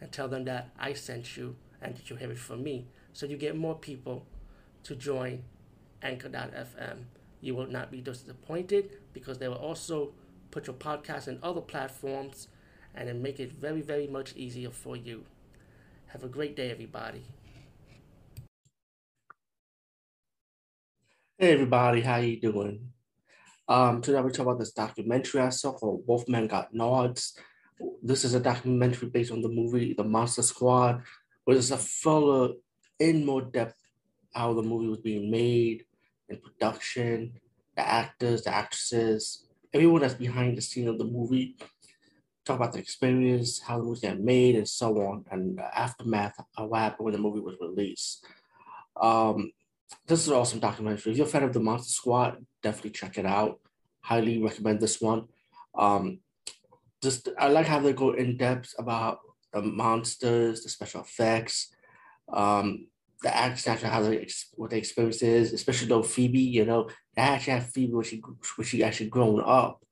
and tell them that I sent you and that you hear it from me. So you get more people to join Anchor.fm. You will not be disappointed because they will also put your podcast in other platforms and then make it very, very much easier for you. Have a great day, everybody. Hey, everybody. How you doing? Today we're talking about this documentary I saw called Wolfman's Got Nards. This is a documentary based on the movie The Monster Squad, which is a fuller, in more depth, how the movie was being made, in production, the actors, the actresses, everyone that's behind the scene of the movie. Talk about the experience, how the movie got made, and so on, and the aftermath of what happened when the movie was released. This is an awesome documentary. If you're a fan of The Monster Squad, definitely check it out. Highly recommend this one. I like how they go in depth about the monsters, the special effects, the actors, how what the experience is, especially though Phoebe, they actually have Phoebe when she actually grown up.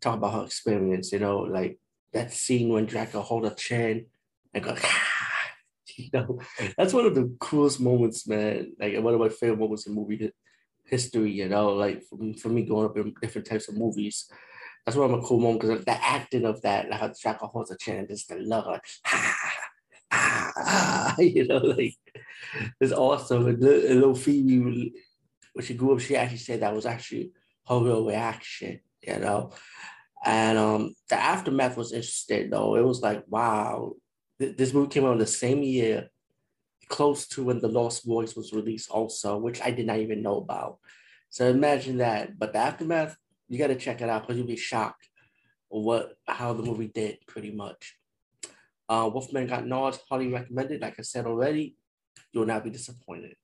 Talk about her experience, like that scene when Draco hold her chin and go, that's one of the coolest moments, man. Like one of my favorite moments in movie history, like for me growing up in different types of movies. That's one of my cool moments because the acting of that, like how Draco holds her chin and just the love, like, like it's awesome. And little Phoebe, when she grew up, she actually said that was actually her real reaction, And the aftermath was interesting, though. It was like, wow. This movie came out in the same year, close to when The Lost Voice was released also, which I did not even know about. So imagine that. But the aftermath, you got to check it out because you'll be shocked how the movie did, pretty much. Wolfman's Got Nards, highly recommended. Like I said already, you will not be disappointed.